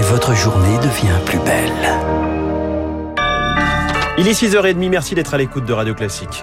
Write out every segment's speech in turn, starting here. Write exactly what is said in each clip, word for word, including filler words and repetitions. et votre journée devient plus belle. Il est six heures trente, merci d'être à l'écoute de Radio Classique.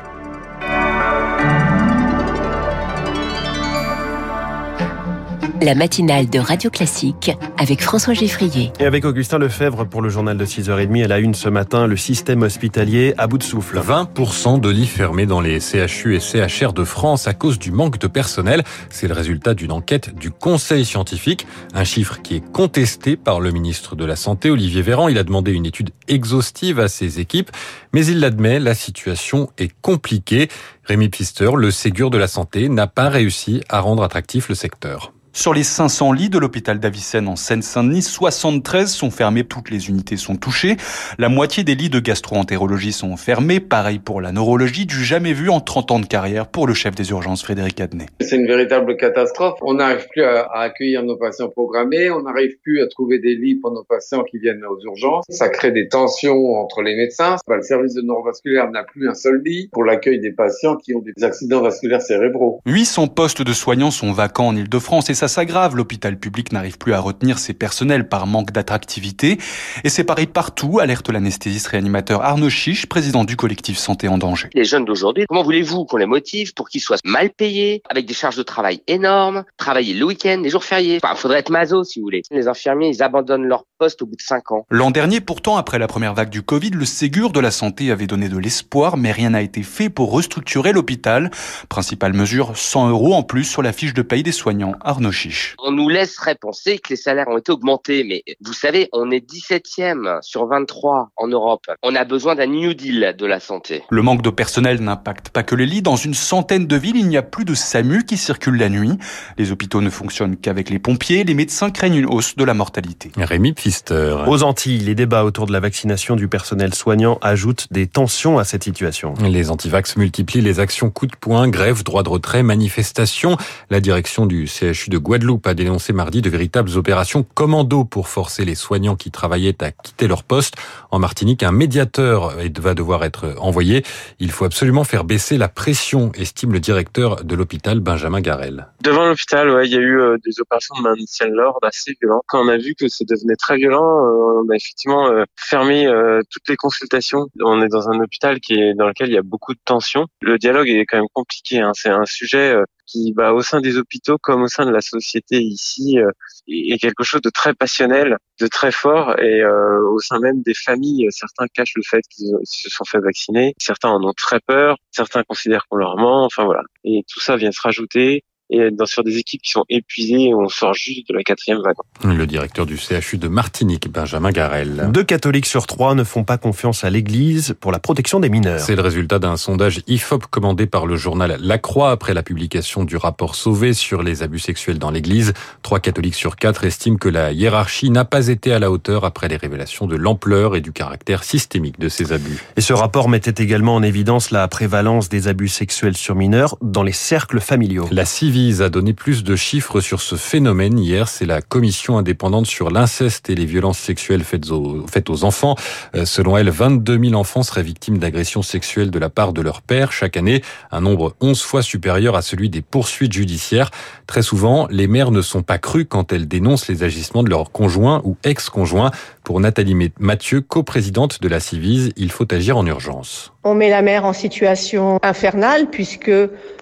La matinale de Radio Classique avec François Giffrier. Et avec Augustin Lefebvre pour le journal de six heures trente à la une ce matin, le système hospitalier à bout de souffle. vingt pour cent de lits fermés dans les C H U et C H R de France à cause du manque de personnel. C'est le résultat d'une enquête du Conseil scientifique. Un chiffre qui est contesté par le ministre de la Santé, Olivier Véran. Il a demandé une étude exhaustive à ses équipes. Mais il l'admet, la situation est compliquée. Rémi Pfister, le Ségur de la Santé, n'a pas réussi à rendre attractif le secteur. Sur les cinq cents lits de l'hôpital d'Avicenne en Seine-Saint-Denis, soixante-treize sont fermés, toutes les unités sont touchées. La moitié des lits de gastro-entérologie sont fermés, pareil pour la neurologie, du jamais vu en trente ans de carrière pour le chef des urgences Frédéric Adnet. C'est une véritable catastrophe, on n'arrive plus à accueillir nos patients programmés, on n'arrive plus à trouver des lits pour nos patients qui viennent aux urgences, ça crée des tensions entre les médecins. Le service de neurovasculaire n'a plus un seul lit pour l'accueil des patients qui ont des accidents vasculaires cérébraux. huit cents postes de soignants sont vacants en Ile-de-France et ça s'aggrave. L'hôpital public n'arrive plus à retenir ses personnels par manque d'attractivité. Et c'est pareil partout, alerte l'anesthésiste réanimateur Arnaud Chiche, président du collectif Santé en danger. Les jeunes d'aujourd'hui, comment voulez-vous qu'on les motive pour qu'ils soient mal payés, avec des charges de travail énormes, travailler le week-end, les jours fériés? Enfin, faudrait être maso, si vous voulez. Les infirmiers, ils abandonnent leur poste au bout de cinq ans. L'an dernier, pourtant, après la première vague du Covid, le Ségur de la Santé avait donné de l'espoir, mais rien n'a été fait pour restructurer l'hôpital. Principale mesure, cent euros en plus sur la fiche de paye des soignants. Arnaud Chiche. On nous laisserait penser que les salaires ont été augmentés, mais vous savez, on est dix-septième sur vingt-trois en Europe. On a besoin d'un New Deal de la santé. Le manque de personnel n'impacte pas que les lits. Dans une centaine de villes, il n'y a plus de SAMU qui circule la nuit. Les hôpitaux ne fonctionnent qu'avec les pompiers. Les médecins craignent une hausse de la mortalité. Rémi Pfister. Aux Antilles, les débats autour de la vaccination du personnel soignant ajoutent des tensions à cette situation. Les antivax multiplient les actions coup de poing, grève, droit de retrait, manifestation. La direction du C H U de Guadeloupe a dénoncé mardi de véritables opérations commando pour forcer les soignants qui travaillaient à quitter leur poste. En Martinique, un médiateur va devoir être envoyé. Il faut absolument faire baisser la pression, estime le directeur de l'hôpital, Benjamin Garel. Devant l'hôpital, ouais, il y a eu euh, des opérations de maintien de l'ordre assez violentes. Quand on a vu que ça devenait très violent, euh, on a effectivement euh, fermé euh, toutes les consultations. On est dans un hôpital qui est, dans lequel il y a beaucoup de tensions. Le dialogue est quand même compliqué, hein. C'est un sujet... Euh, qui, bah, au sein des hôpitaux comme au sein de la société ici, euh, est quelque chose de très passionnel, de très fort. Et euh, au sein même des familles, certains cachent le fait qu'ils se sont fait vacciner, certains en ont très peur, certains considèrent qu'on leur ment, enfin voilà. Et tout ça vient se rajouter. Et dans, sur des équipes qui sont épuisées, on sort juste de la quatrième vague. Le directeur du C H U de Martinique, Benjamin Garel. Deux catholiques sur trois ne font pas confiance à l'Église pour la protection des mineurs. C'est le résultat d'un sondage Ifop commandé par le journal La Croix après la publication du rapport Sauvé sur les abus sexuels dans l'Église. Trois catholiques sur quatre estiment que la hiérarchie n'a pas été à la hauteur après les révélations de l'ampleur et du caractère systémique de ces abus. Et ce rapport mettait également en évidence la prévalence des abus sexuels sur mineurs dans les cercles familiaux. La Civise a donné plus de chiffres sur ce phénomène hier. C'est la commission indépendante sur l'inceste et les violences sexuelles faites aux, faites aux enfants. Euh, selon elle, vingt-deux mille enfants seraient victimes d'agressions sexuelles de la part de leur père chaque année, un nombre onze fois supérieur à celui des poursuites judiciaires. Très souvent, les mères ne sont pas crues quand elles dénoncent les agissements de leurs conjoints ou ex-conjoints. Pour Nathalie Mathieu, coprésidente de la Civise, il faut agir en urgence. On met la mère en situation infernale puisque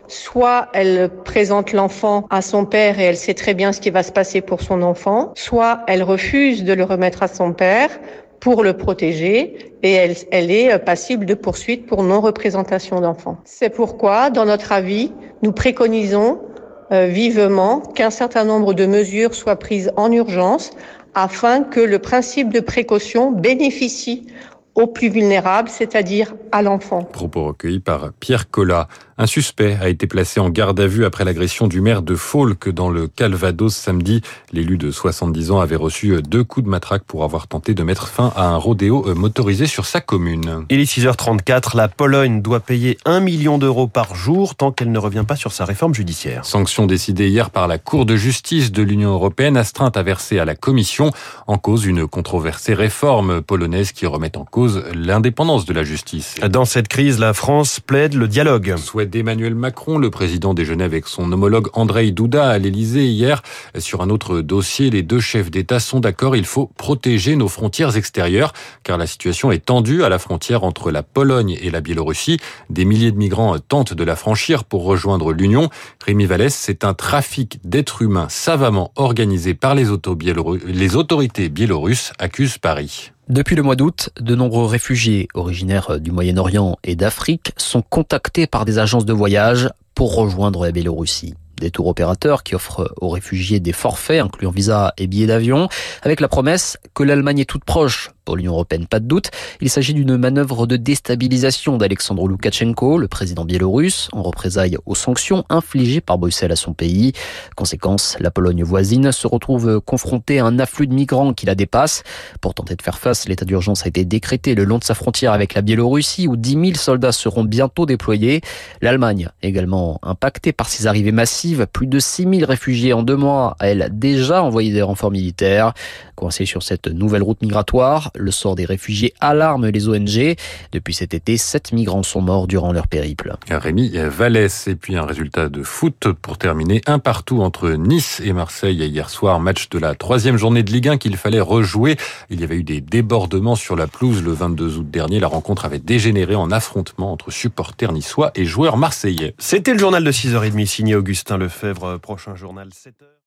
soit elle présente l'enfant à son père et elle sait très bien ce qui va se passer pour son enfant, soit elle refuse de le remettre à son père pour le protéger et elle, elle est passible de poursuites pour non-représentation d'enfant. C'est pourquoi, dans notre avis, nous préconisons euh, vivement qu'un certain nombre de mesures soient prises en urgence afin que le principe de précaution bénéficie aux plus vulnérables, c'est-à-dire à l'enfant. Propos recueillis par Pierre Collat. Un suspect a été placé en garde à vue après l'agression du maire de Faulk dans le Calvados samedi. L'élu de soixante-dix ans avait reçu deux coups de matraque pour avoir tenté de mettre fin à un rodéo motorisé sur sa commune. Il est six heures trente-quatre, la Pologne doit payer un million d'euros par jour tant qu'elle ne revient pas sur sa réforme judiciaire. Sanction décidée hier par la Cour de justice de l'Union européenne, astreinte à verser à la Commission, en cause une controversée réforme polonaise qui remet en cause l'indépendance de la justice. Dans cette crise, la France plaide le dialogue. souhait d'Emmanuel Macron. Le président déjeunait avec son homologue Andrzej Duda à l'Elysée hier. Sur un autre dossier, les deux chefs d'État sont d'accord. Il faut protéger nos frontières extérieures, car la situation est tendue à la frontière entre la Pologne et la Biélorussie. Des milliers de migrants tentent de la franchir pour rejoindre l'Union. Rémi Vallès, c'est un trafic d'êtres humains savamment organisé par les, auto-biélorus... les autorités biélorusses, accuse Paris. Depuis le mois d'août, de nombreux réfugiés originaires du Moyen-Orient et d'Afrique sont contactés par des agences de voyage pour rejoindre la Biélorussie. Des tours opérateurs qui offrent aux réfugiés des forfaits, incluant visa et billets d'avion, avec la promesse que l'Allemagne est toute proche. Pour l'Union européenne, pas de doute, il s'agit d'une manœuvre de déstabilisation d'Alexandre Loukachenko, le président biélorusse, en représailles aux sanctions infligées par Bruxelles à son pays. Conséquence, la Pologne voisine se retrouve confrontée à un afflux de migrants qui la dépasse. Pour tenter de faire face, l'état d'urgence a été décrété le long de sa frontière avec la Biélorussie, où dix mille soldats seront bientôt déployés. L'Allemagne, également impactée par ces arrivées massives, plus de six mille réfugiés en deux mois. Elle a déjà envoyé des renforts militaires. Coincé sur cette nouvelle route migratoire, le sort des réfugiés alarme les O N G. Depuis cet été, sept migrants sont morts durant leur périple. Rémi Vallès. Et puis un résultat de foot pour terminer, un partout entre Nice et Marseille. Hier soir, match de la troisième journée de Ligue un qu'il fallait rejouer. Il y avait eu des débordements sur la pelouse le vingt-deux août dernier. La rencontre avait dégénéré en affrontement entre supporters niçois et joueurs marseillais. C'était le journal de six heures trente signé Augustin Lefebvre, prochain journal sept heures.